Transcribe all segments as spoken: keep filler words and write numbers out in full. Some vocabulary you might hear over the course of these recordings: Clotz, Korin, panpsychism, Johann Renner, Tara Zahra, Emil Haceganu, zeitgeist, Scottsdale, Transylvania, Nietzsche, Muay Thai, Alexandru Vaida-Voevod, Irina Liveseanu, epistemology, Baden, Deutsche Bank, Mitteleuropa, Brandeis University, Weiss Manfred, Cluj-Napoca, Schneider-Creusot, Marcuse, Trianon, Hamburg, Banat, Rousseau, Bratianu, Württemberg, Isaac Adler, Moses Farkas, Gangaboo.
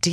Do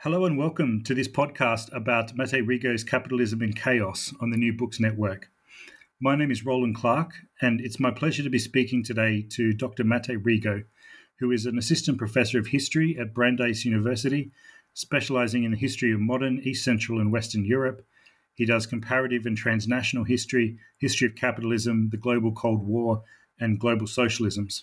Hello and welcome to this podcast about Matei Rigo's Capitalism in Chaos on the New Books Network. My name is Roland Clark, and it's my pleasure to be speaking today to Doctor Matei Rigo, who is an assistant professor of history at Brandeis University, specializing in the history of modern, East Central and Western Europe. He does comparative and transnational history, history of capitalism, the global Cold War, and global socialisms.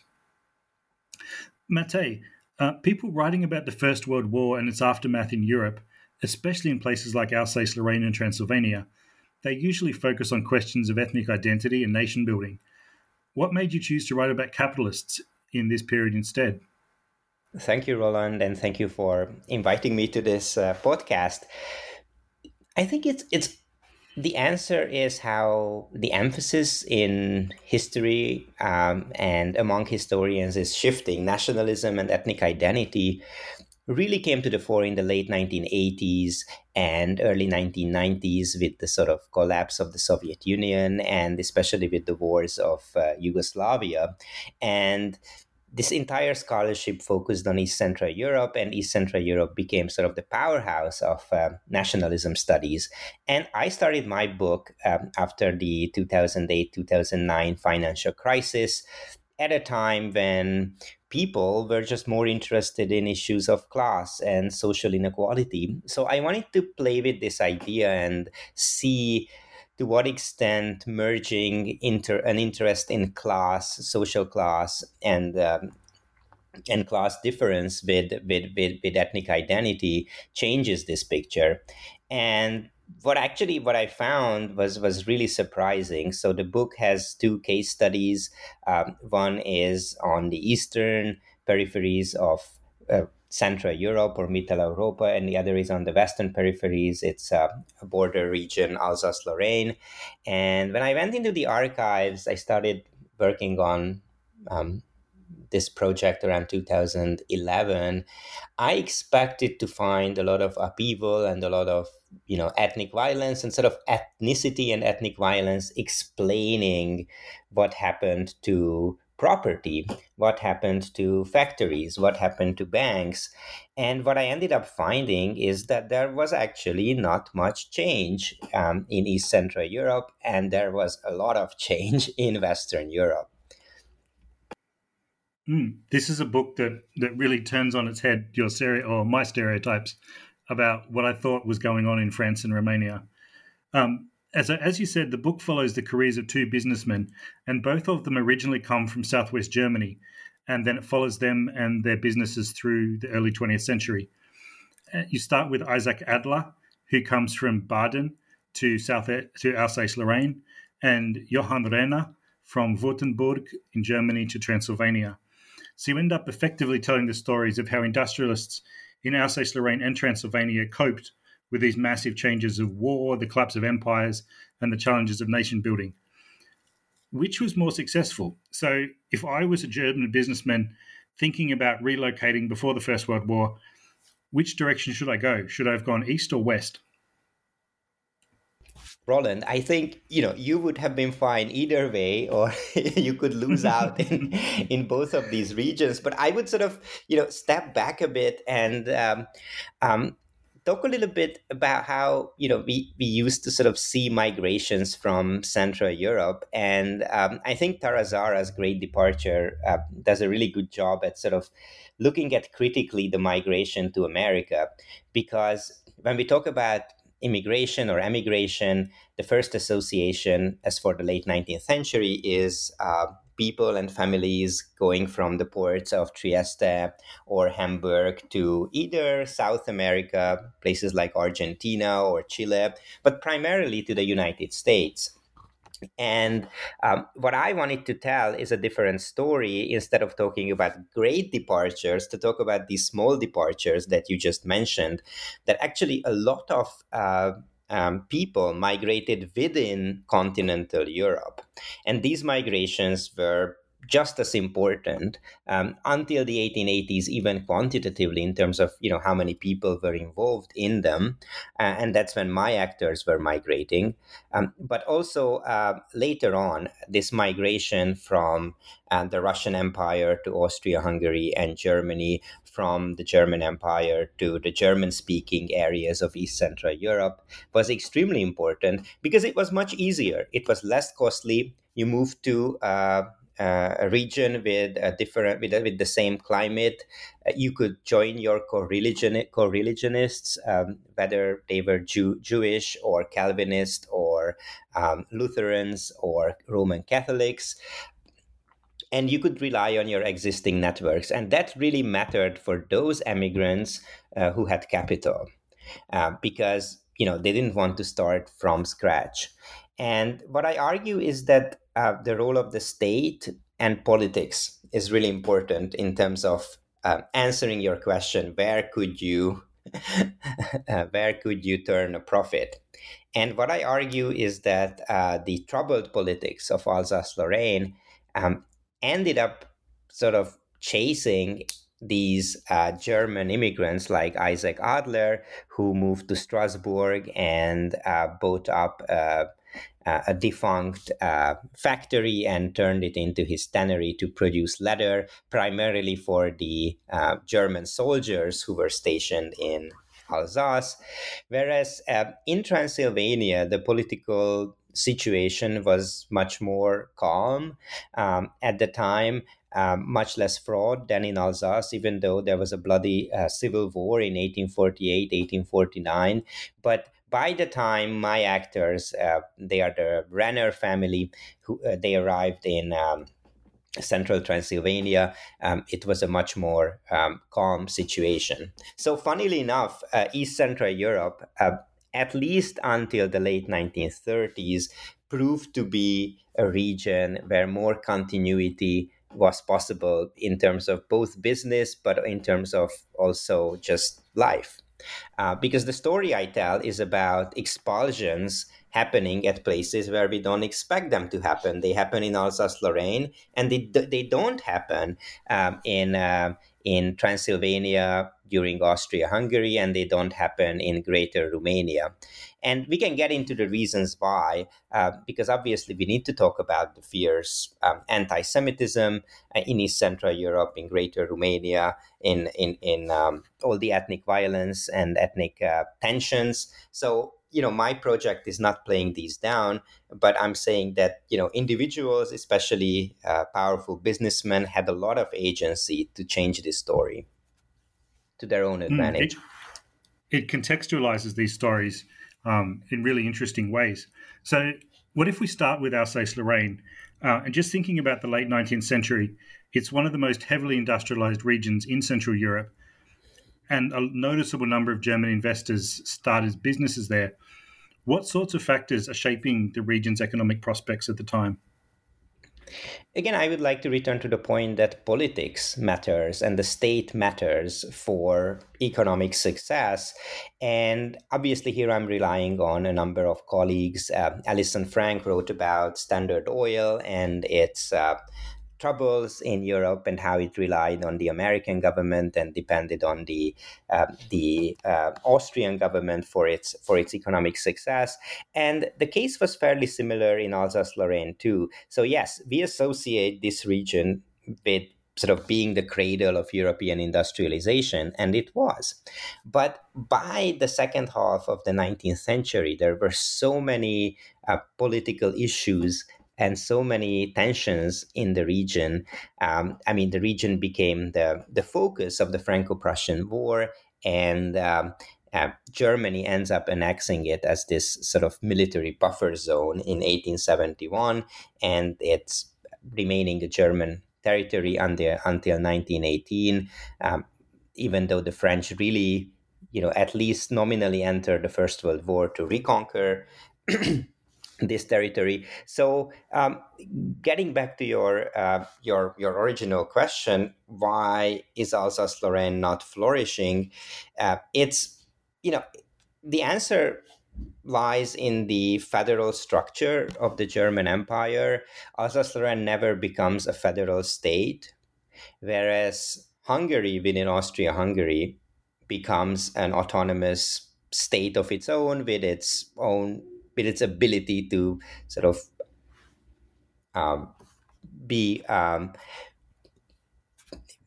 Matei, Uh, people writing about the First World War and its aftermath in Europe, especially in places like Alsace-Lorraine and Transylvania, they usually focus on questions of ethnic identity and nation building. What made you choose to write about capitalists in this period instead? Thank you, Roland, and thank you for inviting me to this uh, podcast. I think it's it's the answer is how the emphasis in history um, and among historians is shifting. Nationalism and ethnic identity really came to the fore in the late nineteen eighties and early nineteen nineties with the sort of collapse of the Soviet Union and especially with the wars of uh, Yugoslavia. And this entire scholarship focused on East Central Europe, and East Central Europe became sort of the powerhouse of uh, nationalism studies. And I started my book um, after the two thousand eight, two thousand nine financial crisis at a time when people were just more interested in issues of class and social inequality. So I wanted to play with this idea and see to what extent merging inter, an interest in class, social class, and um, and class difference with, with with with ethnic identity changes this picture. And what actually what I found was was really surprising. So the book has two case studies. Um, one is on the eastern peripheries of Uh, Central Europe or Mitteleuropa, and the other is on the Western peripheries. It's a border region, Alsace-Lorraine. And when I went into the archives, I started working on um, this project around two thousand eleven. I expected to find a lot of upheaval and a lot of, you know, ethnic violence and sort of ethnicity and ethnic violence explaining what happened to property, what happened to factories, what happened to banks. And what I ended up finding is that there was actually not much change um, in East Central Europe, and there was a lot of change in Western Europe. Mm, this is a book that, that really turns on its head your stereo or my stereotypes about what I thought was going on in France and Romania. Um, As, as you said, the book follows the careers of two businessmen, and both of them originally come from southwest Germany, and then it follows them and their businesses through the early twentieth century. You start with Isaac Adler, who comes from Baden to South to Alsace-Lorraine, and Johann Renner from Württemberg in Germany to Transylvania. So you end up effectively telling the stories of how industrialists in Alsace-Lorraine and Transylvania coped with these massive changes of war, the collapse of empires, and the challenges of nation building. Which was more successful? So if I was a German businessman thinking about relocating before the First World War, which direction should I go? Should I have gone east or west? Roland, I think, you know, you would have been fine either way, or you could lose out in, in both of these regions. But I would sort of, you know, step back a bit and um, um, talk a little bit about how, you know, we, we used to sort of see migrations from Central Europe. And um, I think Tara Zahra's great departure uh, does a really good job at sort of looking at critically the migration to America, because when we talk about immigration or emigration, the first association, as for the late nineteenth century, is uh, people and families going from the ports of Trieste or Hamburg to either South America, places like Argentina or Chile, but primarily to the United States. And um, what I wanted to tell is a different story. Instead of talking about great departures, to talk about these small departures that you just mentioned, that actually a lot of uh, um, people migrated within continental Europe. And these migrations were just as important um, until the eighteen eighties, even quantitatively in terms of, you know, how many people were involved in them. Uh, and that's when my actors were migrating. Um, but also uh, later on, this migration from uh, the Russian Empire to Austria-Hungary and Germany, from the German Empire to the German-speaking areas of East Central Europe, was extremely important because it was much easier. It was less costly. You moved to Uh, Uh, a region with a different, with, with the same climate. Uh, you could join your co-religion, co-religionists, um, whether they were Jew, Jewish or Calvinist or um, Lutherans or Roman Catholics. And you could rely on your existing networks. And that really mattered for those emigrants uh, who had capital uh, because, you know, they didn't want to start from scratch. And what I argue is that Uh, the role of the state and politics is really important in terms of uh, answering your question, where could you uh, where could you turn a profit? And what I argue is that uh, the troubled politics of Alsace-Lorraine um, ended up sort of chasing these uh, German immigrants like Isaac Adler, who moved to Strasbourg and uh, bought up uh, Uh, a defunct uh, factory and turned it into his tannery to produce leather, primarily for the uh, German soldiers who were stationed in Alsace. Whereas uh, in Transylvania, the political situation was much more calm um, at the time, um, much less fraud than in Alsace, even though there was a bloody uh, civil war in eighteen forty-eight, eighteen forty-nine. But by the time my actors, uh, they are the Renner family, who uh, they arrived in um, central Transylvania, um, it was a much more um, calm situation. So funnily enough, uh, East Central Europe, uh, at least until the late nineteen thirties, proved to be a region where more continuity was possible in terms of both business, but in terms of also just life. Uh, because the story I tell is about expulsions happening at places where we don't expect them to happen. They happen in Alsace-Lorraine, and they they don't happen um, in uh, in Transylvania during Austria-Hungary, and they don't happen in Greater Romania. And we can get into the reasons why, uh, because obviously we need to talk about the fierce um, anti-Semitism uh, in East Central Europe, in Greater Romania, in in in um, all the ethnic violence and ethnic uh, tensions. So, you know, my project is not playing these down, but I'm saying that, you know, individuals, especially uh, powerful businessmen, had a lot of agency to change this story to their own advantage. Mm, it, it contextualizes these stories um, in really interesting ways. So what if we start with Alsace-Lorraine? Uh, and just thinking about the late nineteenth century, it's one of the most heavily industrialized regions in Central Europe. And a noticeable number of German investors started businesses there. What sorts of factors are shaping the region's economic prospects at the time? Again, I would like to return to the point that politics matters and the state matters for economic success. And obviously here I'm relying on a number of colleagues. Uh, Alison Frank wrote about Standard Oil and its uh, troubles in Europe and how it relied on the American government and depended on the uh, the uh, Austrian government for its for its economic success. And the case was fairly similar in Alsace-Lorraine too. So yes, we associate this region with sort of being the cradle of European industrialization, and it was. But by the second half of the nineteenth century, there were so many uh, political issues and so many tensions in the region. Um, I mean, the region became the, the focus of the Franco-Prussian War, and um, uh, Germany ends up annexing it as this sort of military buffer zone in eighteen seventy-one, and it's remaining a German territory until, until nineteen eighteen, um, even though the French really, you know, at least nominally entered the First World War to reconquer this territory. So, um, getting back to your uh, your your original question, why is Alsace-Lorraine not flourishing? Uh, it's, you know, the answer lies in the federal structure of the German Empire. Alsace-Lorraine never becomes a federal state, whereas Hungary within Austria-Hungary becomes an autonomous state of its own with its own with its ability to sort of um, be um,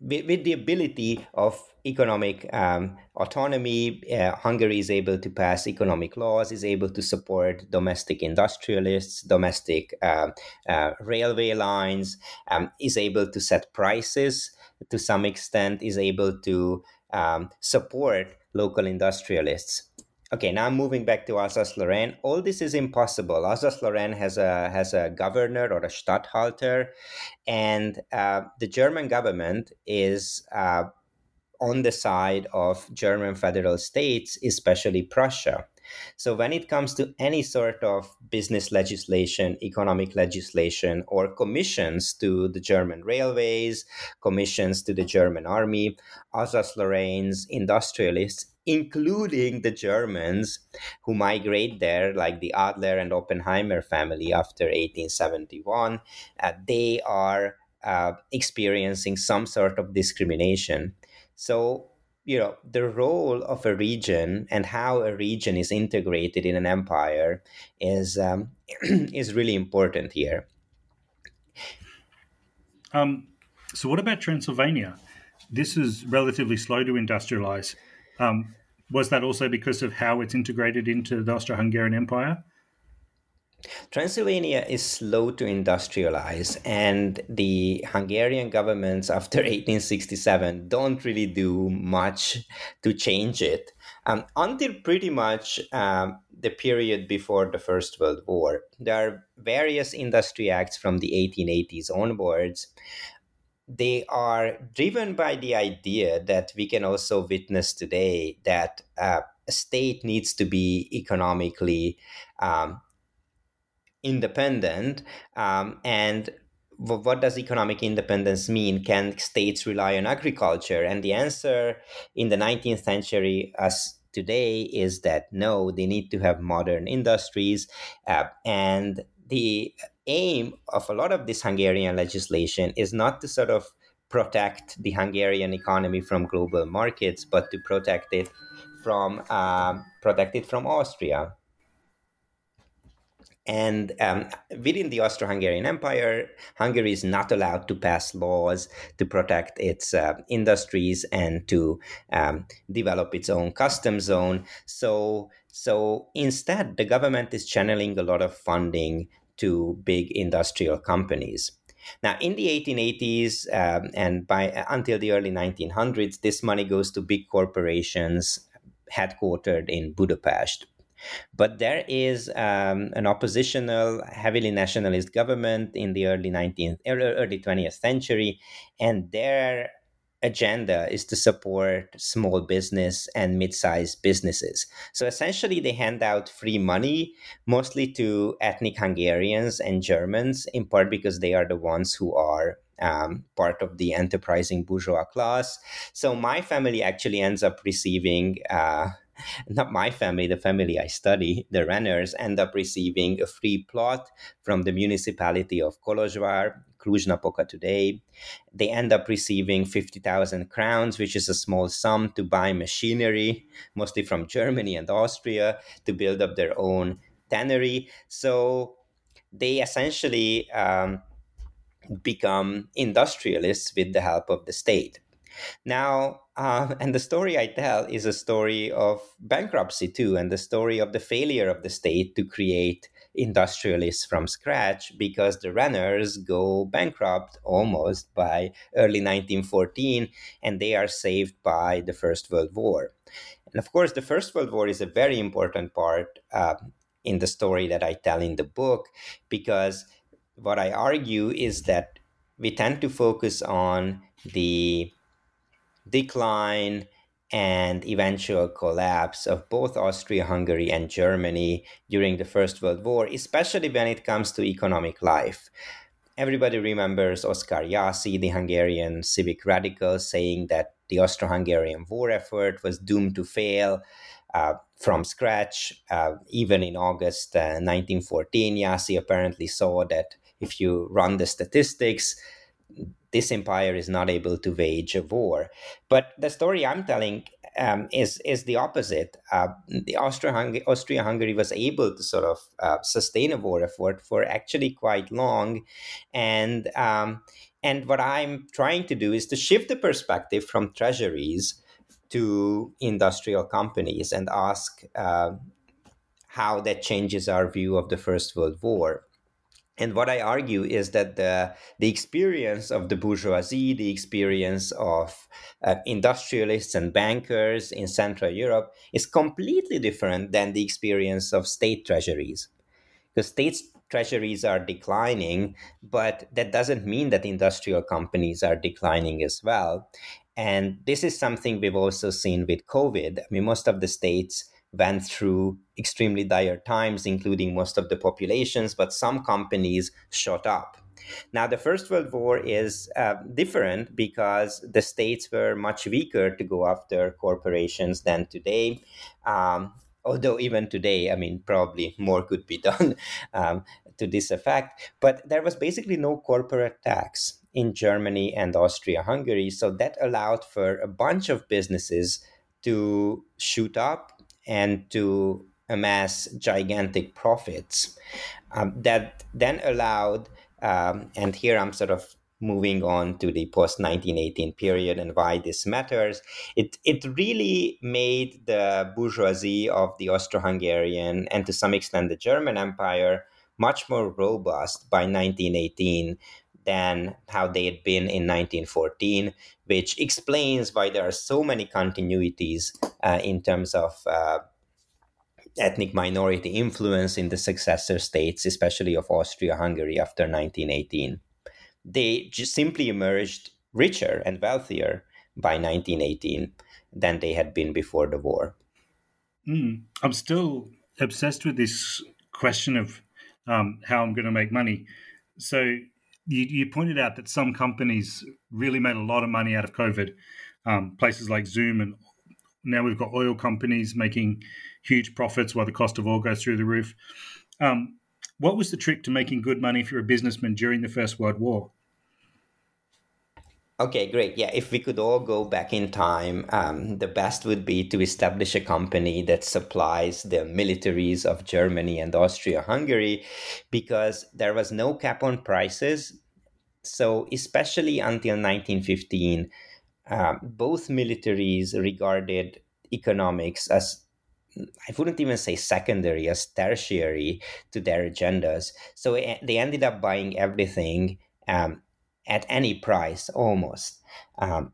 with, with the ability of economic um, autonomy. Uh, Hungary is able to pass economic laws, is able to support domestic industrialists, domestic uh, uh, railway lines, um, is able to set prices to some extent, is able to um, support local industrialists. Okay, now I'm moving back to Alsace-Lorraine. All this is impossible. Alsace-Lorraine has a has a governor or a Statthalter, and uh, the German government is uh, on the side of German federal states, especially Prussia. So when it comes to any sort of business legislation, economic legislation, or commissions to the German railways, commissions to the German army, Alsace-Lorraine's industrialists, including the Germans who migrate there, like the Adler and Oppenheimer family after eighteen seventy-one, uh, they are uh, experiencing some sort of discrimination. So, you know, the role of a region and how a region is integrated in an empire is um, is really important here. Um, so what about Transylvania? This is relatively slow to industrialize. Um, was that also because of how it's integrated into the Austro-Hungarian Empire? Transylvania is slow to industrialize, and the Hungarian governments after eighteen sixty-seven don't really do much to change it um, until pretty much um, the period before the First World War. There are various industry acts from the eighteen eighties onwards. They are driven by the idea that we can also witness today that uh, a state needs to be economically um, independent. Um, and w- what does economic independence mean? Can states rely on agriculture? And the answer in the nineteenth century as today is that no, they need to have modern industries. Uh, and the aim of a lot of this Hungarian legislation is not to sort of protect the Hungarian economy from global markets, but to protect it from uh, protect it from Austria. And um, within the Austro-Hungarian Empire, Hungary is not allowed to pass laws to protect its uh, industries and to um, develop its own custom zone. So, so instead, the government is channeling a lot of funding to big industrial companies. Now, in the eighteen eighties um, and by uh, until the early nineteen hundreds, this money goes to big corporations headquartered in Budapest. But there is um, an oppositional, heavily nationalist government in the early nineteenth, early twentieth century, and their agenda is to support small business and mid-sized businesses. So essentially, they hand out free money, mostly to ethnic Hungarians and Germans, in part because they are the ones who are um, part of the enterprising bourgeois class. So my family actually ends up receiving... Uh, Not my family, the family I study, the Renners, end up receiving a free plot from the municipality of Kolozsvár, Cluj-Napoca today. They end up receiving fifty thousand crowns, which is a small sum, to buy machinery, mostly from Germany and Austria, to build up their own tannery. So they essentially um, become industrialists with the help of the state. Now, uh, and the story I tell is a story of bankruptcy too, and the story of the failure of the state to create industrialists from scratch, because the Renners go bankrupt almost by early nineteen fourteen, and they are saved by the First World War. And of course, the First World War is a very important part uh, in the story that I tell in the book, because what I argue is that we tend to focus on the decline and eventual collapse of both Austria-Hungary and Germany during the First World War, especially when it comes to economic life. Everybody remembers Oskar Yasi, the Hungarian civic radical, saying that the Austro-Hungarian war effort was doomed to fail uh, from scratch. Uh, even in August uh, nineteen fourteen, Yasi apparently saw that if you run the statistics, this empire is not able to wage a war. But the story I'm telling um, is is the opposite. Uh, the Austria-Hungary, Austria-Hungary was able to sort of uh, sustain a war effort for actually quite long. And, um, and what I'm trying to do is to shift the perspective from treasuries to industrial companies and ask uh, how that changes our view of the First World War. And what I argue is that the, the experience of the bourgeoisie, the experience of uh, industrialists and bankers in Central Europe is completely different than the experience of state treasuries. Because state treasuries are declining, but that doesn't mean that industrial companies are declining as well. And this is something we've also seen with COVID. I mean, most of the states went through extremely dire times, including most of the populations, but some companies shot up. Now, the First World War is uh, different because the states were much weaker to go after corporations than today. Um, although even today, I mean, probably more could be done um, to this effect. But there was basically no corporate tax in Germany and Austria-Hungary. So that allowed for a bunch of businesses to shoot up and to amass gigantic profits um, that then allowed, um, and here I'm sort of moving on to the post-nineteen eighteen period and why this matters, it, it really made the bourgeoisie of the Austro-Hungarian and to some extent the German Empire much more robust by nineteen eighteen than how they had been in nineteen fourteen, which explains why there are so many continuities uh, in terms of uh, ethnic minority influence in the successor states, especially of Austria-Hungary after nineteen eighteen. They just simply emerged richer and wealthier by nineteen eighteen than they had been before the war. Mm, I'm still obsessed with this question of um, how I'm going to make money. So You, you pointed out that some companies really made a lot of money out of COVID, um, places like Zoom, and now we've got oil companies making huge profits while the cost of oil goes through the roof. Um, what was the trick to making good money if you're a businessman during the First World War? Okay, great. Yeah, if we could all go back in time, um, the best would be to establish a company that supplies the militaries of Germany and Austria-Hungary, because there was no cap on prices. So especially until nineteen fifteen, um, both militaries regarded economics as, I wouldn't even say secondary, as tertiary to their agendas. So they ended up buying everything um, at any price, almost. Um,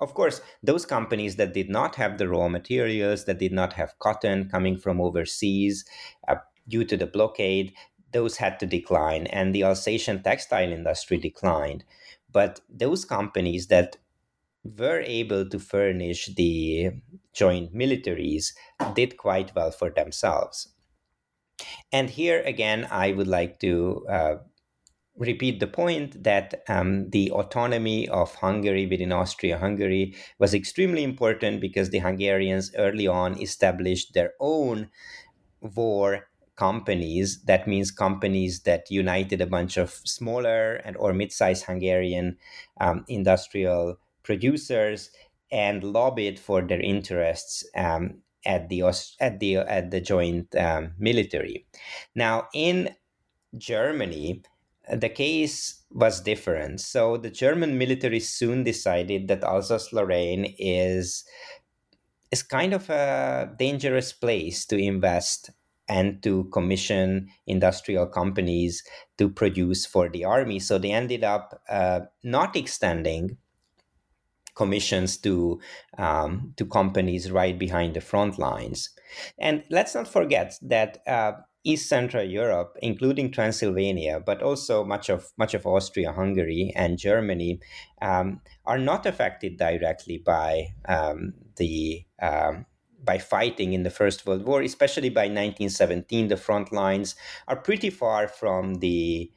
of course, those companies that did not have the raw materials, that did not have cotton coming from overseas uh, due to the blockade, those had to decline, and the Alsatian textile industry declined. But those companies that were able to furnish the joint militaries did quite well for themselves. And here again, I would like to uh, repeat the point that um, the autonomy of Hungary within Austria-Hungary was extremely important, because the Hungarians early on established their own war companies. That means companies that united a bunch of smaller and or mid-sized Hungarian um, industrial producers and lobbied for their interests um, at the at the at the joint um, military. Now in Germany, the case was different. So the German military soon decided that Alsace-Lorraine is is kind of a dangerous place to invest and to commission industrial companies to produce for the army. So they ended up uh, not extending commissions to um, to companies right behind the front lines. And let's not forget that uh, East Central Europe, including Transylvania, but also much of much of Austria-Hungary and Germany, um, are not affected directly by um, the um, by fighting in the First World War. Especially by nineteen seventeen, the front lines are pretty far from the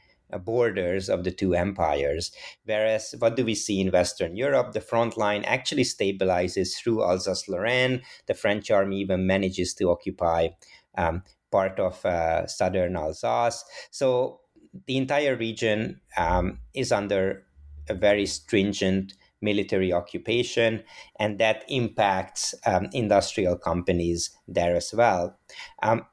borders of the two empires. Whereas what do we see in Western Europe? The front line actually stabilizes through Alsace-Lorraine. The French army even manages to occupy um, part of uh, southern Alsace. So the entire region um, is under a very stringent military occupation, and that impacts um, industrial companies there as well. Um,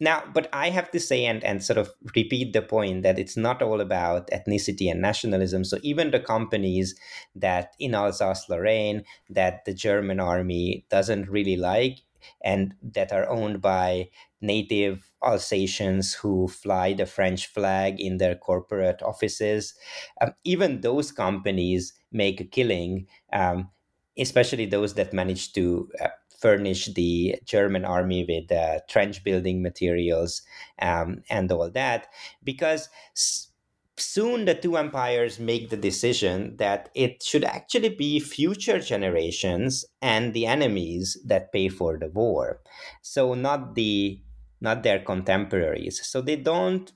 Now, but I have to say and, and sort of repeat the point that it's not all about ethnicity and nationalism. So even the companies that in Alsace-Lorraine that the German army doesn't really like and that are owned by native Alsatians who fly the French flag in their corporate offices, um, even those companies make a killing, um, especially those that manage to uh, furnish the German army with uh, trench building materials um, and all that, because s- soon the two empires make the decision that it should actually be future generations and the enemies that pay for the war, so not the not their contemporaries. So they don't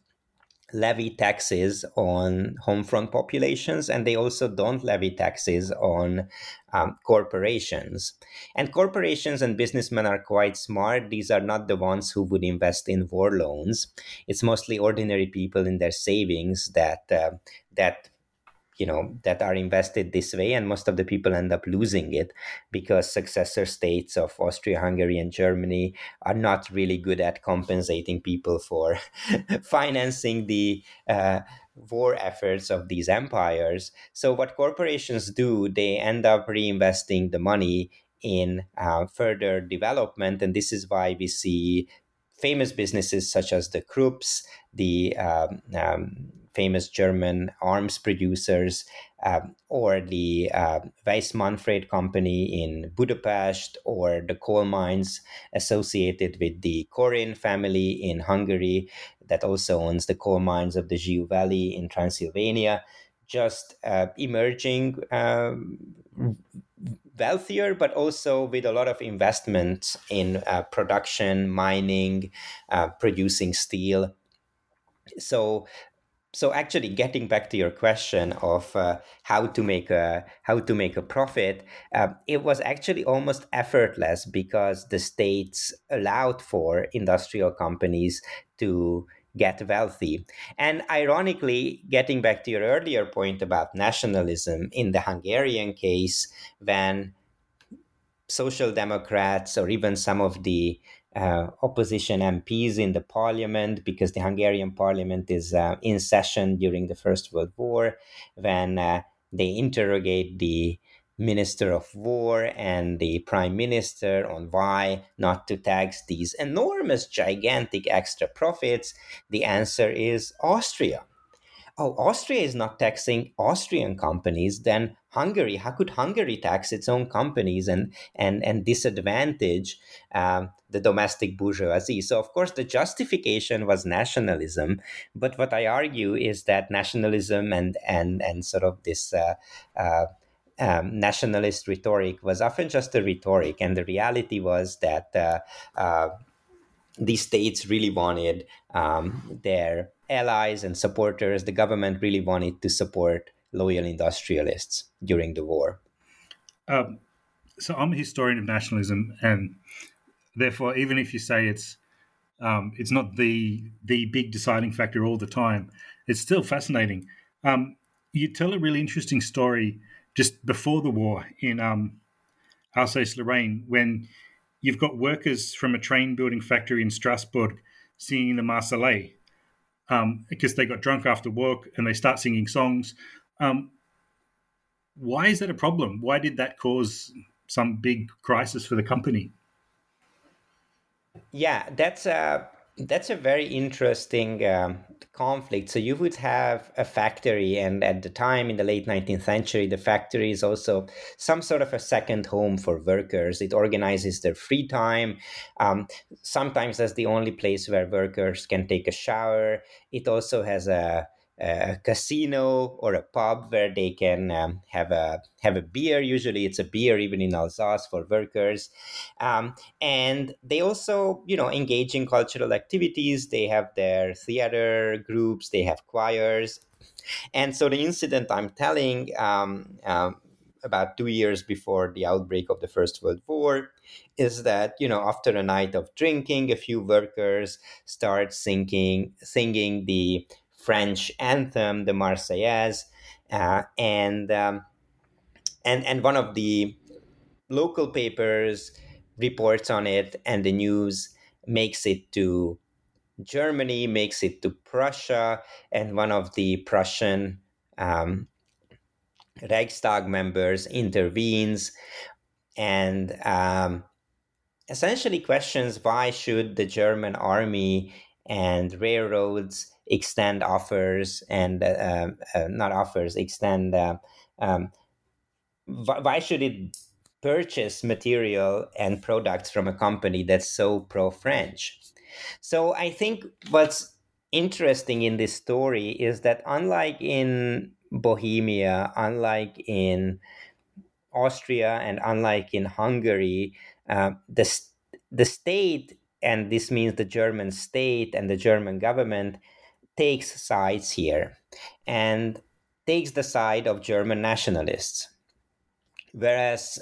levy taxes on home front populations, and they also don't levy taxes on um, corporations. And corporations and businessmen are quite smart. These are not the ones who would invest in war loans. It's mostly ordinary people in their savings that uh, that you know that are invested this way, and most of the people end up losing it because successor states of Austria-Hungary and Germany are not really good at compensating people for financing the uh, war efforts of these empires. So what corporations do, they end up reinvesting the money in uh, further development, and this is why we see famous businesses such as the Krupps, the um, um, famous German arms producers, um, or the uh, Weiss Manfred company in Budapest, or the coal mines associated with the Korin family in Hungary that also owns the coal mines of the Jiu Valley in Transylvania, just uh, emerging um, wealthier, but also with a lot of investment in uh, production, mining, uh, producing steel. So So actually, getting back to your question of uh, how to make a how to make a profit, uh, it was actually almost effortless because the states allowed for industrial companies to get wealthy. And ironically, getting back to your earlier point about nationalism, in the Hungarian case, when social democrats or even some of the Uh, opposition M Ps in the parliament, because the Hungarian parliament is uh, in session during the First World War, when uh, they interrogate the Minister of War and the Prime Minister on why not to tax these enormous, gigantic extra profits. The answer is Austria. Oh, Austria is not taxing Austrian companies, then Hungary, how could Hungary tax its own companies and and, and disadvantage um, the domestic bourgeoisie? So, of course, the justification was nationalism. But what I argue is that nationalism and, and, and sort of this uh, uh, um, nationalist rhetoric was often just a rhetoric. And the reality was that uh, uh, these states really wanted um, their allies and supporters, the government really wanted to support loyal industrialists during the war. Um, so I'm a historian of nationalism, and therefore, even if you say it's Um, it's not the the big deciding factor all the time. It's still fascinating. Um, you tell a really interesting story just before the war in um, Alsace-Lorraine when you've got workers from a train building factory in Strasbourg singing the Marseillaise um, because they got drunk after work and they start singing songs. Um, why is that a problem? Why did that cause some big crisis for the company? Yeah, that's a that's a very interesting um, conflict. So you would have a factory, and at the time in the late nineteenth century, the factory is also some sort of a second home for workers. It organizes their free time. Um, sometimes that's the only place where workers can take a shower. It also has a a casino or a pub where they can um, have a have a beer. Usually it's a beer, even in Alsace, for workers. Um, and they also, you know, engage in cultural activities. They have their theater groups, they have choirs. And so the incident I'm telling um, um, about two years before the outbreak of the First World War is that, you know, after a night of drinking, a few workers start singing, singing the French anthem, the Marseillaise, uh, and um, and and one of the local papers reports on it, and the news makes it to Germany, makes it to Prussia, and one of the Prussian um, Reichstag members intervenes and um, essentially questions why should the German army and railroads extend offers and uh, uh, not offers, extend, uh, um, why should it purchase material and products from a company that's so pro-French? So I think what's interesting in this story is that unlike in Bohemia, unlike in Austria, and unlike in Hungary, uh, the, the state, and this means the German state and the German government, takes sides here and takes the side of German nationalists. Whereas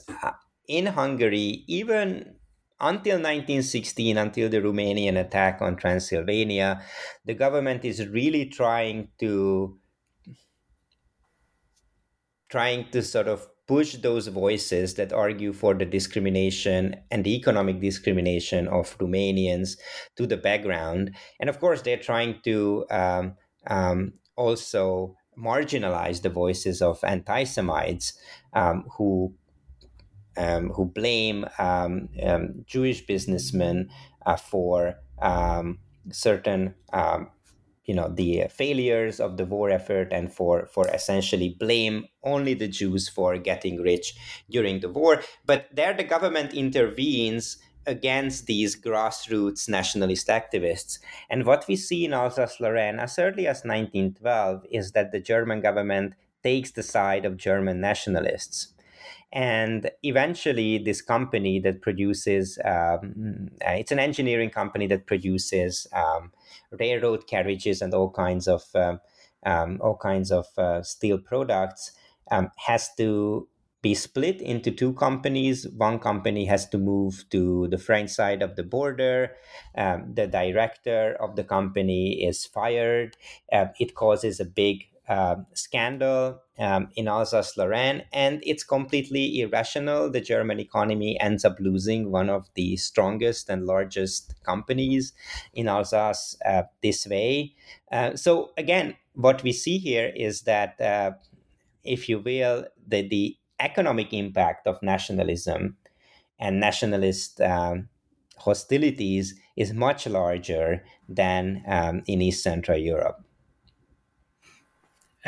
in Hungary, even until nineteen sixteen, until the Romanian attack on Transylvania, the government is really trying to trying to sort of push those voices that argue for the discrimination and the economic discrimination of Romanians to the background. And of course, they're trying to um, um, also marginalize the voices of anti-Semites um, who, um, who blame um, um, Jewish businessmen uh, for um, certain um you know, the failures of the war effort and for, for essentially blame only the Jews for getting rich during the war. But there the government intervenes against these grassroots nationalist activists. And what we see in Alsace-Lorraine as early as nineteen twelve is that the German government takes the side of German nationalists. And eventually this company that produces, um, it's an engineering company that produces um, railroad carriages and all kinds of uh, um, all kinds of uh, steel products, um, has to be split into two companies. One company has to move to the French side of the border. Um, the director of the company is fired. Uh, it causes a big Uh, scandal um, in Alsace-Lorraine, and it's completely irrational. The German economy ends up losing one of the strongest and largest companies in Alsace uh, this way. Uh, so again, what we see here is that, uh, if you will, the, the economic impact of nationalism and nationalist um, hostilities is much larger than um, in East Central Europe.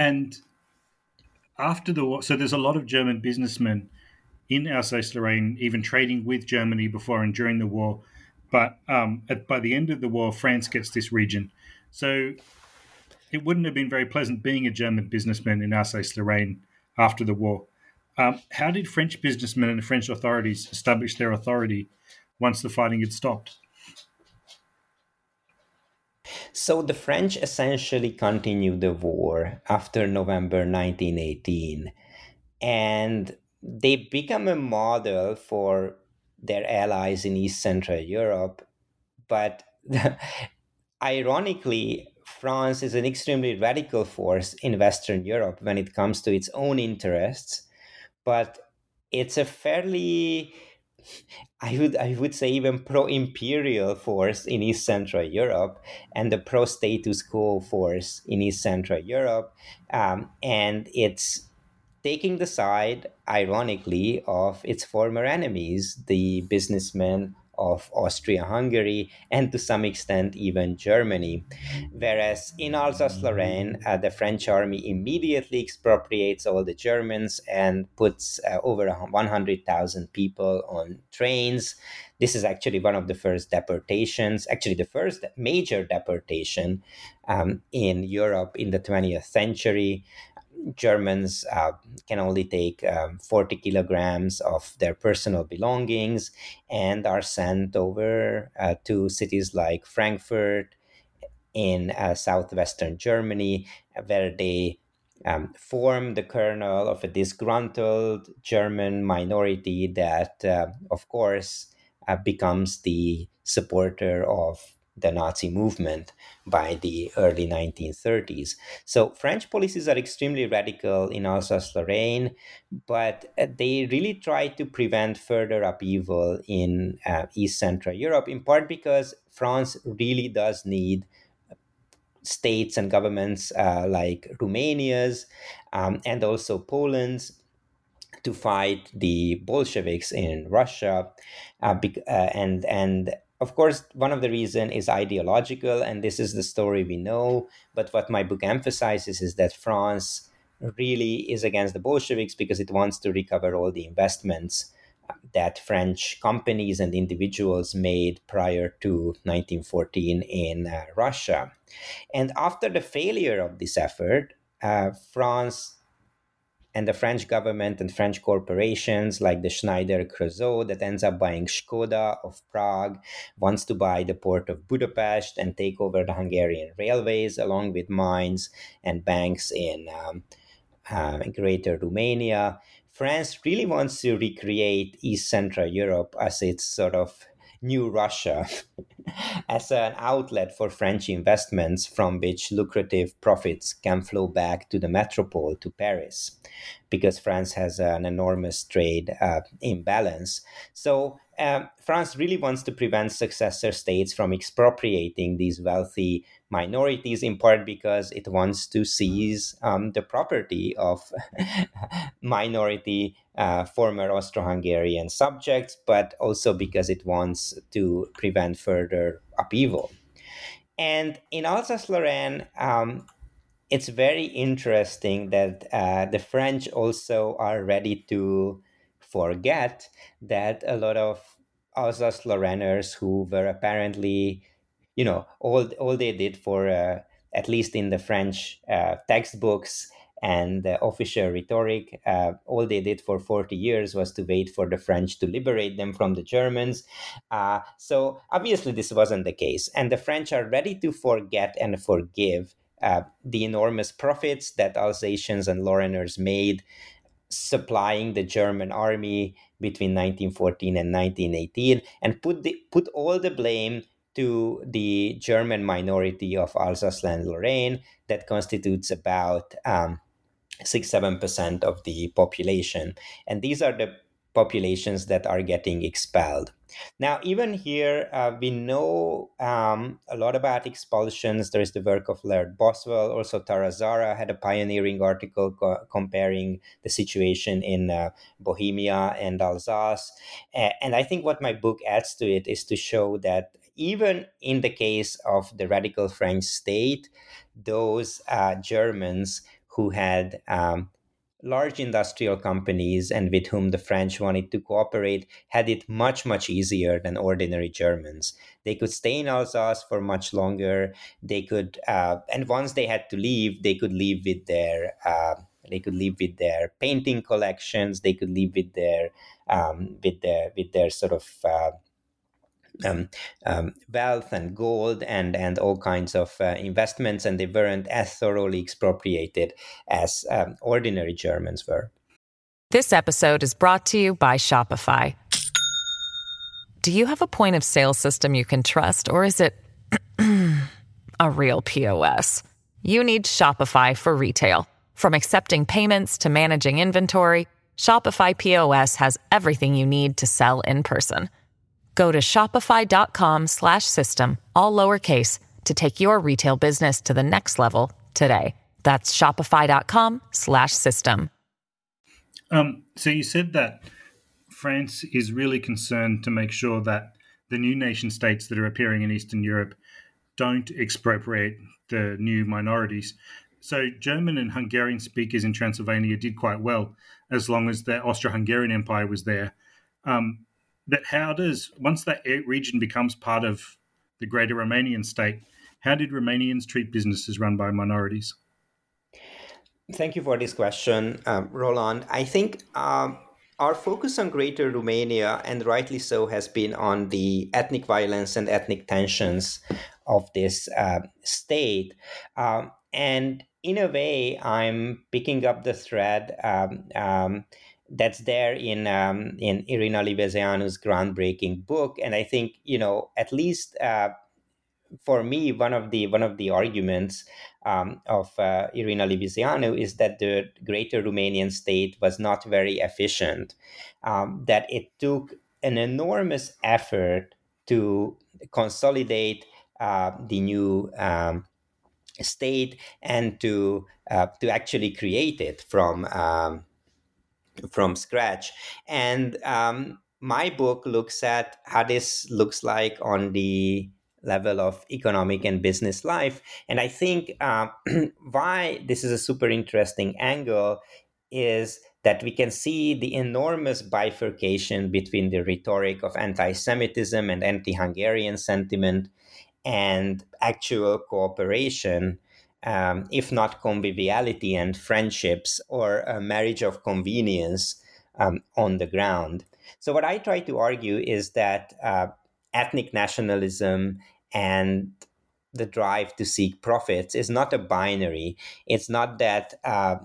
And after the war, so there's a lot of German businessmen in Alsace-Lorraine, even trading with Germany before and during the war. But um, at, by the end of the war, France gets this region. So it wouldn't have been very pleasant being a German businessman in Alsace-Lorraine after the war. Um, how did French businessmen and the French authorities establish their authority once the fighting had stopped? So the French essentially continued the war after November nineteen eighteen, and they become a model for their allies in East Central Europe, but ironically, France is an extremely radical force in Western Europe when it comes to its own interests, but it's a fairly, I would I would say, even pro-imperial force in East Central Europe, and a pro-status quo force in East Central Europe, um, and it's taking the side, ironically, of its former enemies, the businessmen of Austria-Hungary, and to some extent even Germany. Whereas in Alsace-Lorraine, uh, the French army immediately expropriates all the Germans and puts uh, over one hundred thousand people on trains. This is actually one of the first deportations, actually the first major deportation um, in Europe in the twentieth century. Germans uh, can only take um, forty kilograms of their personal belongings and are sent over uh, to cities like Frankfurt in uh, southwestern Germany, where they um, form the kernel of a disgruntled German minority that, uh, of course, uh, becomes the supporter of the Nazi movement by the early nineteen thirties. So French policies are extremely radical in Alsace-Lorraine, but they really try to prevent further upheaval in uh, East Central Europe, in part because France really does need states and governments uh, like Romania's um, and also Poland's to fight the Bolsheviks in Russia. Uh, be- uh, and and Of course, one of the reasons is ideological, and this is the story we know. But what my book emphasizes is that France really is against the Bolsheviks because it wants to recover all the investments that French companies and individuals made prior to nineteen fourteen in uh, Russia. And after the failure of this effort, uh, France and the French government and French corporations like the Schneider-Creusot that ends up buying Skoda of Prague wants to buy the port of Budapest and take over the Hungarian railways along with mines and banks in um, uh, Greater Romania. France really wants to recreate East Central Europe as its sort of new Russia, as an outlet for French investments from which lucrative profits can flow back to the metropole, to Paris, because France has an enormous trade uh, imbalance. So uh, France really wants to prevent successor states from expropriating these wealthy minorities, in part because it wants to seize um, the property of minority uh, former Austro-Hungarian subjects, but also because it wants to prevent further upheaval. And in Alsace-Lorraine, um, it's very interesting that uh, the French also are ready to forget that a lot of Alsace-Lorrainers who were apparently, you know, all all they did for, uh, at least in the French uh, textbooks and uh, official rhetoric, uh, all they did for forty years was to wait for the French to liberate them from the Germans. Uh, so obviously this wasn't the case. And the French are ready to forget and forgive uh, the enormous profits that Alsatians and Lorrainers made supplying the German army between nineteen fourteen and nineteen eighteen, and put the, put all the blame to the German minority of Alsace-Lorraine that constitutes about um, six to seven percent of the population. And these are the populations that are getting expelled. Now, even here, uh, we know um, a lot about expulsions. There is the work of Laird Boswell. Also, Tara Zahra had a pioneering article co- comparing the situation in uh, Bohemia and Alsace. A- and I think what my book adds to it is to show that even in the case of the radical French state, those uh, Germans who had um, large industrial companies and with whom the French wanted to cooperate had it much, much easier than ordinary Germans. They could stay in Alsace for much longer. They could, uh, and once they had to leave, they could leave with their uh, they could leave with their painting collections. They could leave with their um, with their with their sort of uh, Um, um, wealth and gold and, and all kinds of uh, investments, and they weren't as thoroughly expropriated as um, ordinary Germans were. This episode is brought to you by Shopify. Do you have a point of sale system you can trust, or is it a real P O S. You need Shopify for retail. From accepting payments to managing inventory, Shopify P O S has everything you need to sell in person. Go to shopify.com slash system, all lowercase, to take your retail business to the next level today. That's shopify.com slash system. Um, so you said that France is really concerned to make sure that the new nation states that are appearing in Eastern Europe don't expropriate the new minorities. So German and Hungarian speakers in Transylvania did quite well as long as the Austro-Hungarian Empire was there. Um, but how does, once that region becomes part of the greater Romanian state, how did Romanians treat businesses run by minorities? Thank you for this question, um, Roland. I think um, our focus on Greater Romania, and rightly so, has been on the ethnic violence and ethnic tensions of this uh, state. Um, and in a way, I'm picking up the thread um, um, that's there in um, in Irina Liveseanu's groundbreaking book. And I think, you know, at least uh, for me, one of the one of the arguments Um, of uh, Irina Liveseanu is that the greater Romanian state was not very efficient, um, that it took an enormous effort to consolidate uh, the new um, state and to uh, to actually create it from um, from scratch. And um, my book looks at how this looks like on the level of economic and business life. And I think uh, why this is a super interesting angle is that we can see the enormous bifurcation between the rhetoric of anti-Semitism and anti-Hungarian sentiment and actual cooperation, um, if not conviviality and friendships or a marriage of convenience um, on the ground. So what I try to argue is that uh, ethnic nationalism and the drive to seek profits is not a binary. It's not that uh,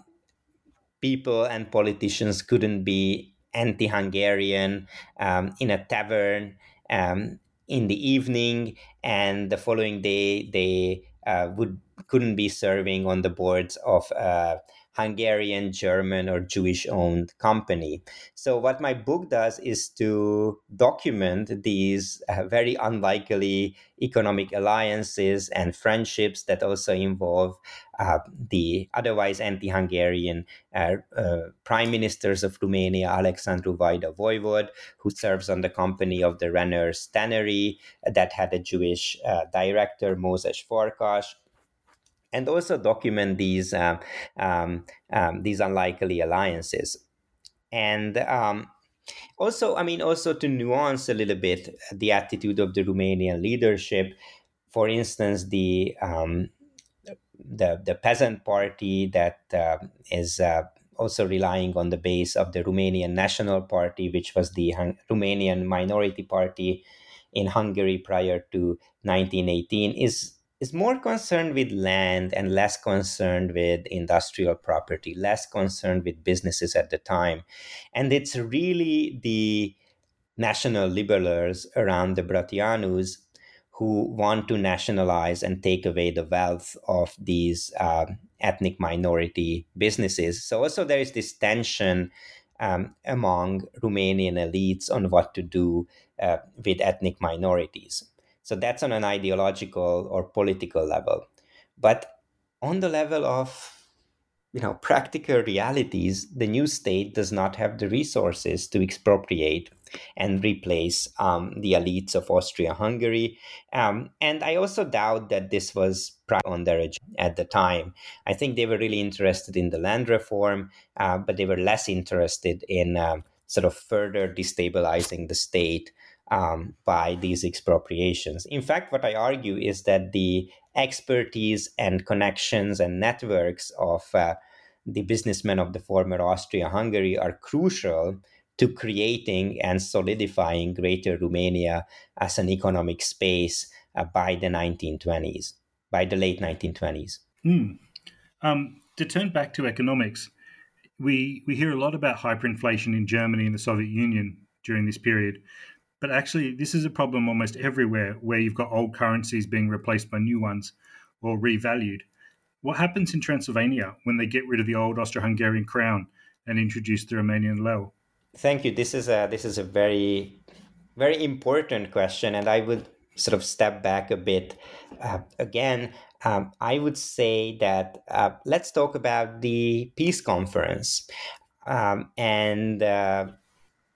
people and politicians couldn't be anti-Hungarian um, in a tavern um, in the evening, and the following day they uh, would couldn't be serving on the boards of uh, Hungarian, German, or Jewish-owned company. So what my book does is to document these uh, very unlikely economic alliances and friendships that also involve uh, the otherwise anti-Hungarian uh, uh, prime ministers of Romania, Alexandru Vaida-Voevod, who serves on the company of the Renner's tannery that had a Jewish uh, director, Moses Farkas, and also document these uh, um, um, these unlikely alliances. And um, also, I mean, also to nuance a little bit the attitude of the Romanian leadership. For instance, the um, the, the peasant party that uh, is uh, also relying on the base of the Romanian National Party, which was the Hun- Romanian minority party in Hungary prior to nineteen eighteen, is is more concerned with land and less concerned with industrial property, less concerned with businesses at the time. And it's really the national liberals around the Bratianus who want to nationalize and take away the wealth of these uh, ethnic minority businesses. So also there is this tension um, among Romanian elites on what to do uh, with ethnic minorities. So that's on an ideological or political level. But on the level of, you know, practical realities, the new state does not have the resources to expropriate and replace um, the elites of Austria-Hungary. Um, and I also doubt that this was on their agenda at the time. I think they were really interested in the land reform, uh, but they were less interested in uh, sort of further destabilizing the state Um, by these expropriations. In fact, what I argue is that the expertise and connections and networks of uh, the businessmen of the former Austria-Hungary are crucial to creating and solidifying Greater Romania as an economic space uh, by the nineteen twenties, by the late nineteen twenties. Mm. Um, to turn back to economics, we, we hear a lot about hyperinflation in Germany and the Soviet Union during this period. But actually, this is a problem almost everywhere where you've got old currencies being replaced by new ones, or revalued. What happens in Transylvania when they get rid of the old Austro-Hungarian crown and introduce the Romanian leu? Thank you. This is a this is a very, very important question, and I would sort of step back a bit. Uh, again, um, I would say that uh, let's talk about the peace conference um, and uh,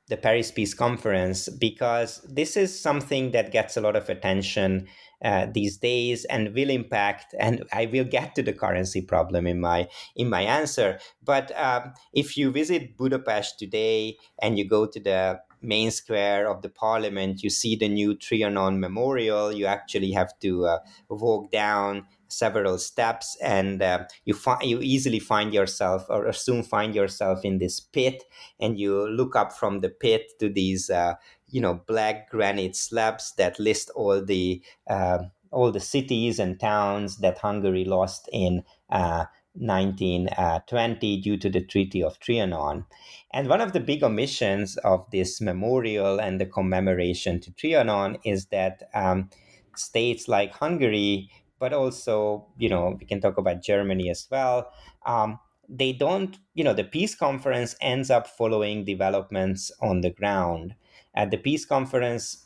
the Paris Peace Conference, because this is something that gets a lot of attention uh, these days and will impact. And I will get to the currency problem in my in my answer. But um, if you visit Budapest today and you go to the main square of the parliament, you see the new Trianon memorial. You actually have to uh, walk down several steps, and uh, you fi- you easily find yourself, or soon find yourself, in this pit, and you look up from the pit to these uh, you know black granite slabs that list all the uh, all the cities and towns that Hungary lost in uh, nineteen twenty due to the Treaty of Trianon. And one of the big omissions of this memorial and the commemoration to Trianon is that um, states like Hungary, but also, you know, we can talk about Germany as well, um, they don't, you know, the peace conference ends up following developments on the ground. At the peace conference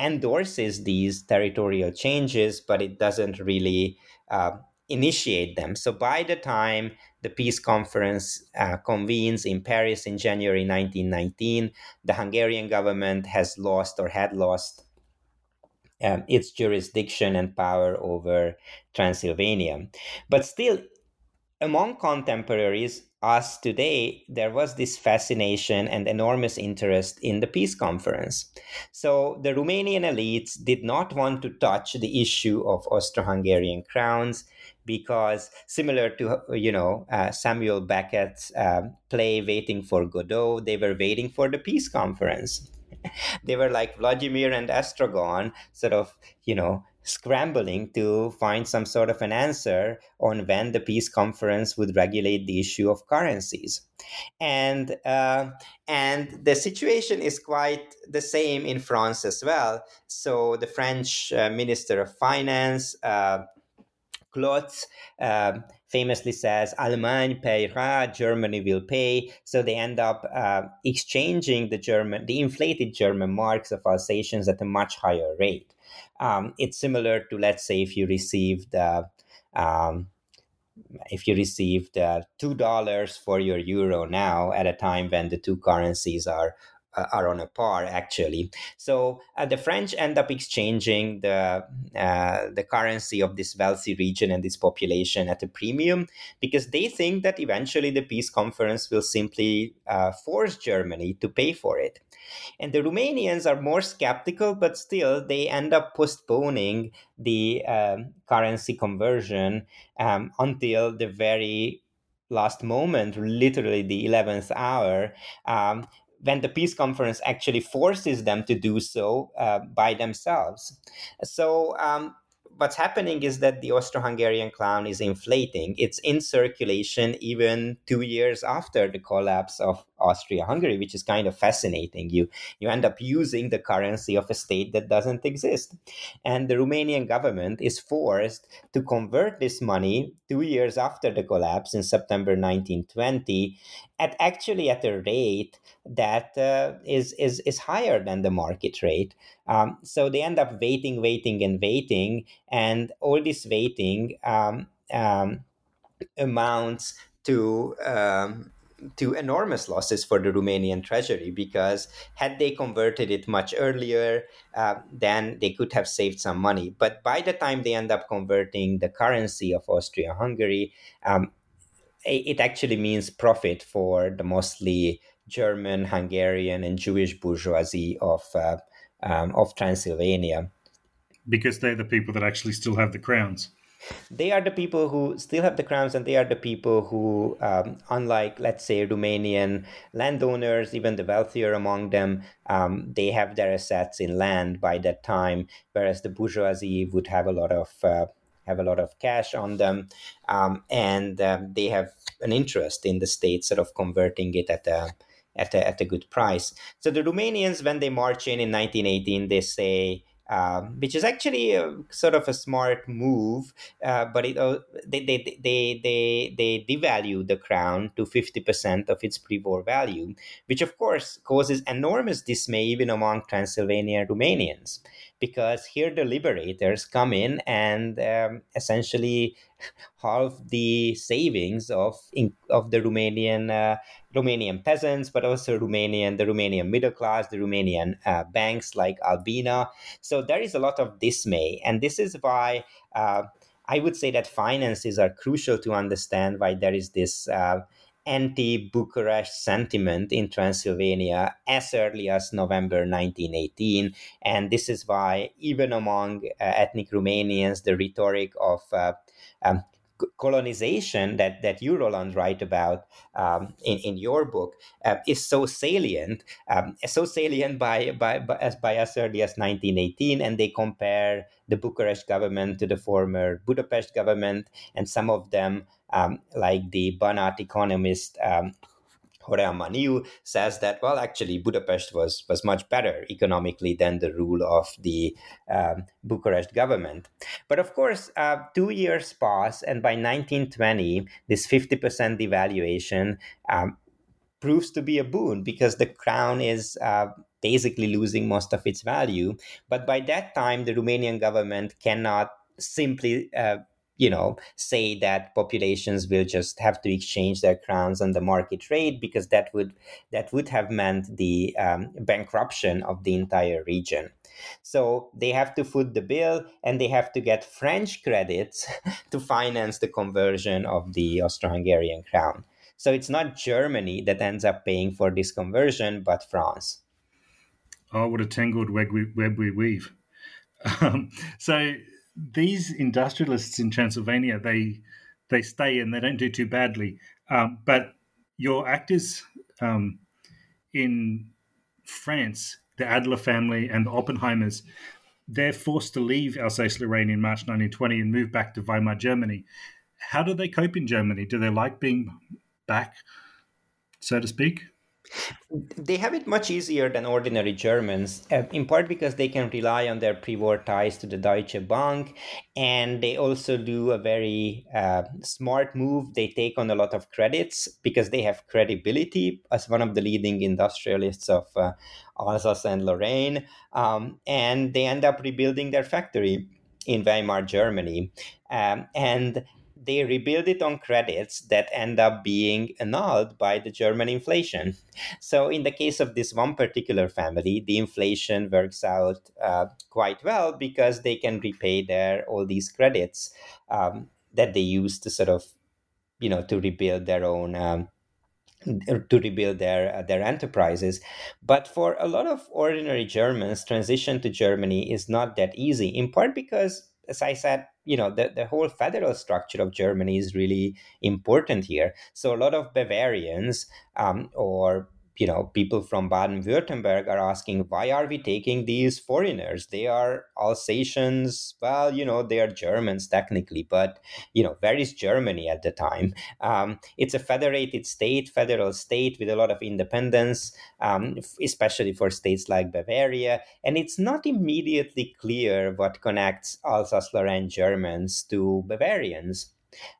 endorses these territorial changes, but it doesn't really uh, initiate them. So by the time the peace conference uh, convenes in Paris in January nineteen nineteen, the Hungarian government has lost or had lost um, its jurisdiction and power over Transylvania. But still, among contemporaries, us today, there was this fascination and enormous interest in the peace conference. So the Romanian elites did not want to touch the issue of Austro-Hungarian crowns, because similar to, you know, uh, Samuel Beckett's uh, play Waiting for Godot, they were waiting for the peace conference. They were like Vladimir and Estragon, sort of, you know, scrambling to find some sort of an answer on when the peace conference would regulate the issue of currencies. And uh, and the situation is quite the same in France as well. So the French uh, Minister of Finance, uh, Clotz, uh, famously says, Allemagne payera, Germany will pay. So they end up uh, exchanging the German, the inflated German marks of Alsatians at a much higher rate. Um, it's similar to, let's say, if you received uh, um, if you received uh, two dollars for your euro now, at a time when the two currencies are uh, are on a par, actually. So uh, the French end up exchanging the uh, the currency of this wealthy region and this population at a premium, because they think that eventually the peace conference will simply uh, force Germany to pay for it. And the Romanians are more skeptical, but still they end up postponing the um, currency conversion um, until the very last moment, literally the eleventh hour, um, when the peace conference actually forces them to do so uh, by themselves. So um, what's happening is that the Austro-Hungarian crown is inflating. It's in circulation even two years after the collapse of Austria-Hungary, which is kind of fascinating. You you end up using the currency of a state that doesn't exist. And the Romanian government is forced to convert this money two years after the collapse in September nineteen twenty, at actually at a rate that uh, is, is, is higher than the market rate. Um, so they end up waiting, waiting, and waiting. And all this waiting um, um, amounts to um, to enormous losses for the Romanian treasury, because had they converted it much earlier, uh, then they could have saved some money. But by the time they end up converting the currency of Austria-Hungary, um, it actually means profit for the mostly German, Hungarian, and Jewish bourgeoisie of uh, um, of Transylvania. Because they're the people that actually still have the crowns. They are the people who still have the crowns, and they are the people who, um, unlike, let's say, Romanian landowners, even the wealthier among them, um, they have their assets in land by that time, whereas the bourgeoisie would have a lot of uh, have a lot of cash on them, um, and um, they have an interest in the state sort of converting it at a at a at a good price. So the Romanians, when they march in in nineteen eighteen, they say, um, which is actually a, sort of a smart move. Uh, but it, uh, they, they they they they devalue the crown to fifty percent of its pre-war value, which of course causes enormous dismay even among Transylvanian Romanians, because here the liberators come in and um, essentially halve the savings of of the Romanian uh, Romanian peasants, but also Romanian the Romanian middle class, the Romanian uh, banks like Albina. So there is a lot of dismay, and this is why uh, I would say that finances are crucial to understand why there is this Uh, anti-Bucharest sentiment in Transylvania as early as November nineteen eighteen. And this is why even among uh, ethnic Romanians, the rhetoric of uh, um, colonization that, that you, Roland, write about um, in, in your book uh, is so salient, um, so salient by, by, by, as, by as early as nineteen eighteen. And they compare the Bucharest government to the former Budapest government. And some of them, um, like the Banat economist, um, Horea Maniu, says that, well, actually, Budapest was, was much better economically than the rule of the um, Bucharest government. But of course, uh, two years pass, and by nineteen twenty, this fifty percent devaluation um, proves to be a boon, because the crown is uh, basically losing most of its value. But by that time, the Romanian government cannot simply uh, you know, say that populations will just have to exchange their crowns on the market rate, because that would that would have meant the um, bankruptcy of the entire region. So they have to foot the bill, and they have to get French credits to finance the conversion of the Austro-Hungarian crown. So it's not Germany that ends up paying for this conversion, but France. Oh, what a tangled web we, web we weave. Um, so... These industrialists in Transylvania, they they stay and they don't do too badly. Um, but your actors um, in France, the Adler family and the Oppenheimers, they're forced to leave Alsace-Lorraine in March nineteen twenty and move back to Weimar, Germany. How do they cope in Germany? Do they like being back, so to speak? They have it much easier than ordinary Germans, uh, in part because they can rely on their pre-war ties to the Deutsche Bank, and they also do a very uh, smart move. They take on a lot of credits because they have credibility as one of the leading industrialists of uh, Alsace and Lorraine, um, and they end up rebuilding their factory in Weimar, Germany, um, and they rebuild it on credits that end up being annulled by the German inflation. So in the case of this one particular family, the inflation works out uh, quite well, because they can repay their all these credits um, that they use to sort of, you know, to rebuild their own um, to rebuild their uh, their enterprises. But for a lot of ordinary Germans, transition to Germany is not that easy, in part because, as I said, you know, the, the whole federal structure of Germany is really important here. So a lot of Bavarians um, or, you know, people from Baden-Württemberg are asking, why are we taking these foreigners? They are Alsatians. Well, you know, they are Germans technically, but, you know, where is Germany at the time? Um, it's a federated state, federal state with a lot of independence, um, especially for states like Bavaria. And it's not immediately clear what connects Alsace-Lorraine Germans to Bavarians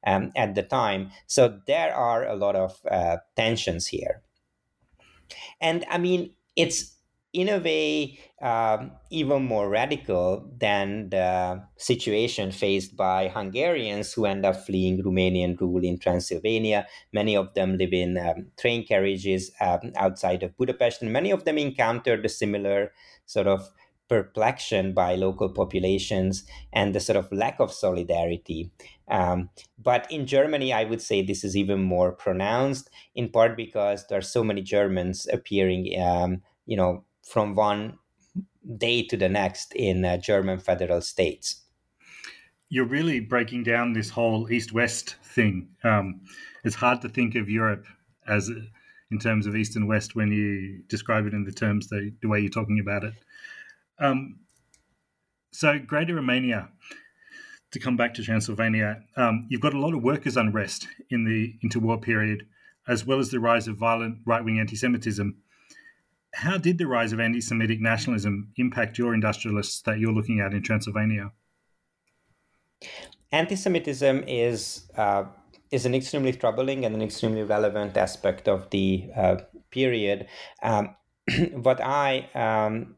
um, at the time. So there are a lot of uh, tensions here. And I mean, it's in a way um, even more radical than the situation faced by Hungarians who end up fleeing Romanian rule in Transylvania. Many of them live in um, train carriages um, outside of Budapest, and many of them encountered a similar sort of perplexion by local populations and the sort of lack of solidarity. Um, but in Germany, I would say this is even more pronounced, in part because there are so many Germans appearing, um, you know, from one day to the next in uh, German federal states. You're really breaking down this whole East-West thing. Um, it's hard to think of Europe as in terms of East and West when you describe it in the terms that the way you're talking about it. Um, so Greater Romania, to come back to Transylvania, um, you've got a lot of workers' unrest in the interwar period, as well as the rise of violent right-wing anti-Semitism. How did the rise of anti-Semitic nationalism impact your industrialists that you're looking at in Transylvania? Anti-Semitism is uh, is an extremely troubling and an extremely relevant aspect of the uh, period. Um, what I um,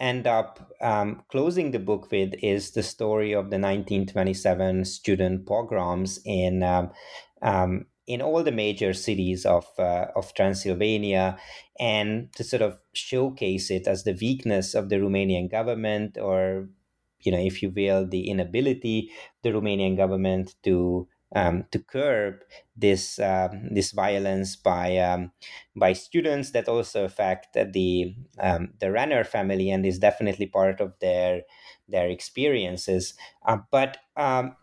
end up um, closing the book with is the story of the nineteen twenty-seven student pogroms in um, um, in all the major cities of uh, of Transylvania, and to sort of showcase it as the weakness of the Romanian government, or, you know, if you will, the inability of the Romanian government to um, to curb this uh, this violence by um, by students, that also affect the um, the Renner family, and is definitely part of their their experiences. Uh, but um,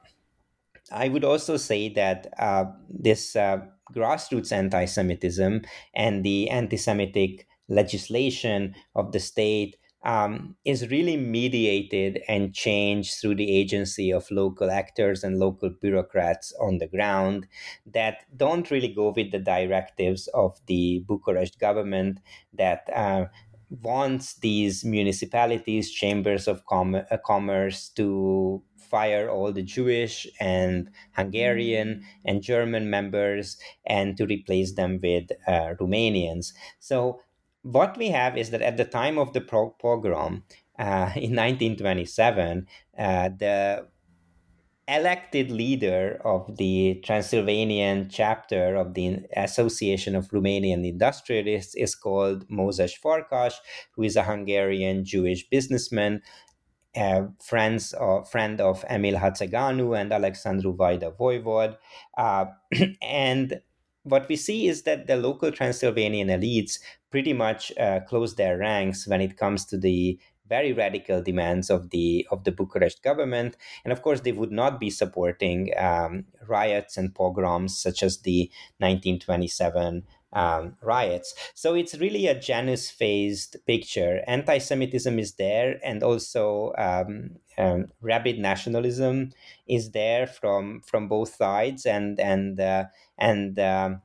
I would also say that uh, this uh, grassroots anti-Semitism and the anti-Semitic legislation of the state Um, is really mediated and changed through the agency of local actors and local bureaucrats on the ground that don't really go with the directives of the Bucharest government that uh, wants these municipalities, chambers of com- uh, commerce to fire all the Jewish and Hungarian and German members and to replace them with uh, Romanians. So what we have is that at the time of the pogrom uh, in nineteen twenty-seven, uh, the elected leader of the Transylvanian chapter of the Association of Romanian Industrialists is called Moses Farkas, who is a Hungarian Jewish businessman, uh, friends of, friend of Emil Haceganu and Alexandru Vaida-Voevod. Uh, and what we see is that the local Transylvanian elites pretty much uh, close their ranks when it comes to the very radical demands of the of the Bucharest government. And of course, they would not be supporting um, riots and pogroms such as the nineteen twenty-seven um, riots. So it's really a Janus-phased picture. Anti-Semitism is there, and also um, um, rabid nationalism is there from from both sides, and and uh, and. Um,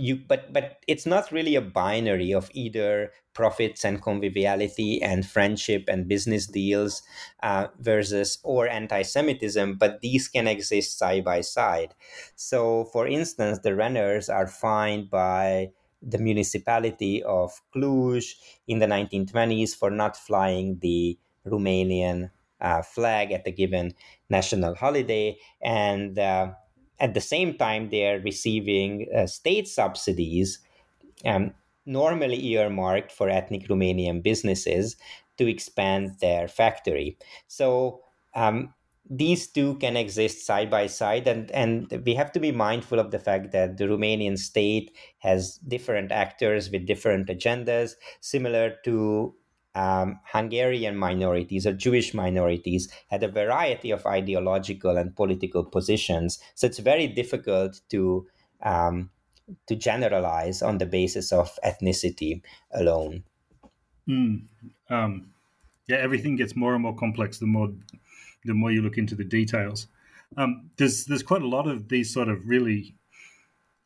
You, but but it's not really a binary of either profits and conviviality and friendship and business deals uh, versus or anti-Semitism, but these can exist side by side. So, for instance, the Renners are fined by the municipality of Cluj in the nineteen twenties for not flying the Romanian uh, flag at a given national holiday, and uh, at the same time, they are receiving uh, state subsidies, um, normally earmarked for ethnic Romanian businesses to expand their factory. So um, these two can exist side by side, and, and we have to be mindful of the fact that the Romanian state has different actors with different agendas, similar to Um, Hungarian minorities or Jewish minorities had a variety of ideological and political positions. So it's very difficult to um, to generalize on the basis of ethnicity alone. Mm, um, yeah, everything gets more and more complex the more the more you look into the details. Um, there's there's quite a lot of these sort of really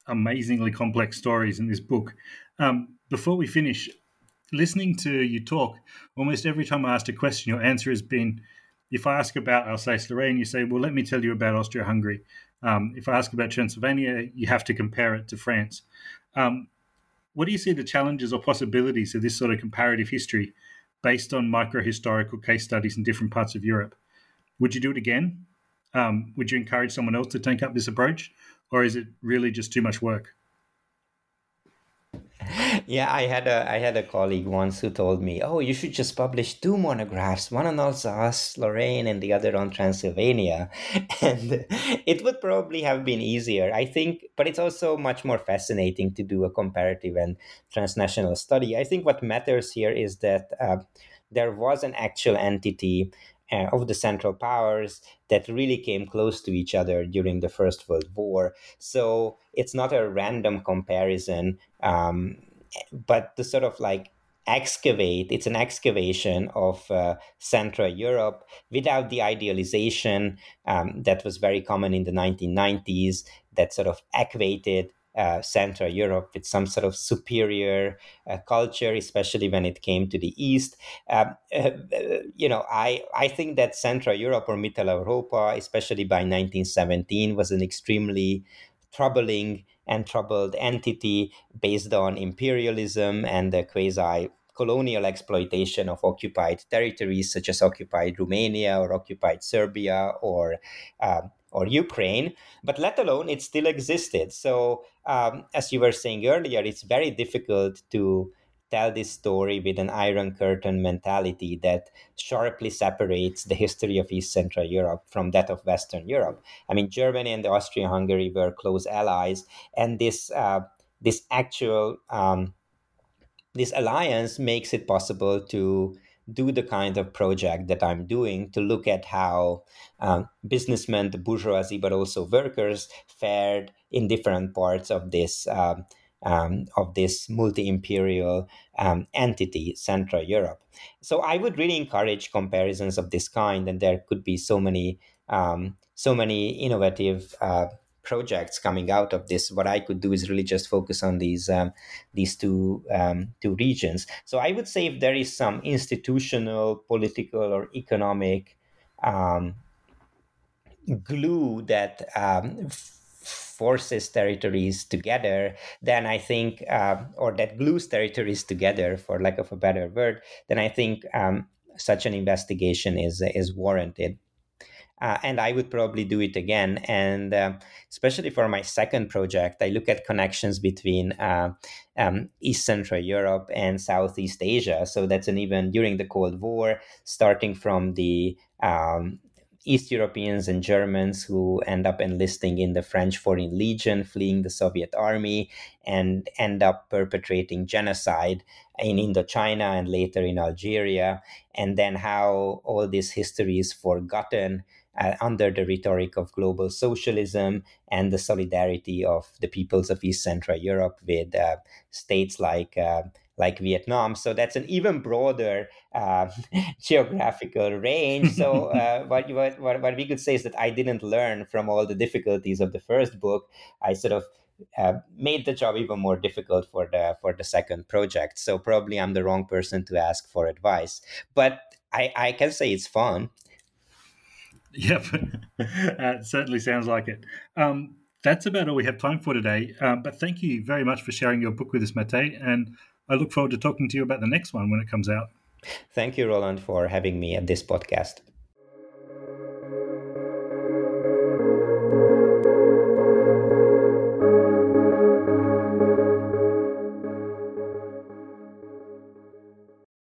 amazingly complex stories in this book. Um, before we finish, listening to you talk, almost every time I asked a question, your answer has been, if I ask about Alsace-Lorraine, you say, well, let me tell you about Austria-Hungary. Um, if I ask about Transylvania, you have to compare it to France. Um, what do you see the challenges or possibilities of this sort of comparative history based on micro-historical case studies in different parts of Europe? Would you do it again? Um, would you encourage someone else to take up this approach? Or is it really just too much work? Yeah, I had a I had a colleague once who told me, oh, you should just publish two monographs, one on Alsace-Lorraine and the other on Transylvania. And it would probably have been easier, I think, but it's also much more fascinating to do a comparative and transnational study. I think what matters here is that uh, there was an actual entity uh, of the Central Powers that really came close to each other during the First World War. So it's not a random comparison, um, but to sort of like excavate, it's an excavation of uh, Central Europe without the idealization um, that was very common in the nineteen nineties that sort of equated uh, Central Europe with some sort of superior uh, culture, especially when it came to the East. Um, uh, you know, I, I think that Central Europe or Mitteleuropa, especially by nineteen seventeen, was an extremely troubling and troubled entity based on imperialism and the quasi colonial exploitation of occupied territories such as occupied Romania or occupied Serbia or uh, or Ukraine, but let alone it still existed. So um, as you were saying earlier, it's very difficult to tell this story with an Iron Curtain mentality that sharply separates the history of East Central Europe from that of Western Europe. I mean, Germany and Austria-Hungary were close allies, and this uh, this actual um, this alliance makes it possible to do the kind of project that I'm doing, to look at how um, businessmen, the bourgeoisie, but also workers fared in different parts of this um, um, of this multi-imperial um, entity, Central Europe. So I would really encourage comparisons of this kind, and there could be so many um, so many innovative uh, projects coming out of this. What I could do is really just focus on these um, these two um, two regions. So I would say if there is some institutional, political, or economic um, glue that um, f- forces territories together, then I think, uh, or that glues territories together, for lack of a better word, then I think um, such an investigation is is warranted. Uh, and I would probably do it again. And uh, especially for my second project, I look at connections between uh, um, East Central Europe and Southeast Asia. So that's an even during the Cold War, starting from the um, East Europeans and Germans who end up enlisting in the French Foreign Legion, fleeing the Soviet army, and end up perpetrating genocide in Indochina and later in Algeria. And then how all this history is forgotten Uh, under the rhetoric of global socialism and the solidarity of the peoples of East Central Europe with uh, states like uh, like Vietnam. So that's an even broader uh, geographical range. So uh, what, what what we could say is that I didn't learn from all the difficulties of the first book. I sort of uh, made the job even more difficult for the for the second project. So probably I'm the wrong person to ask for advice. But I, I can say it's fun. Yep, uh, certainly sounds like it. Um, that's about all we have time for today. Uh, but thank you very much for sharing your book with us, Matei. And I look forward to talking to you about the next one when it comes out. Thank you, Roland, for having me at this podcast.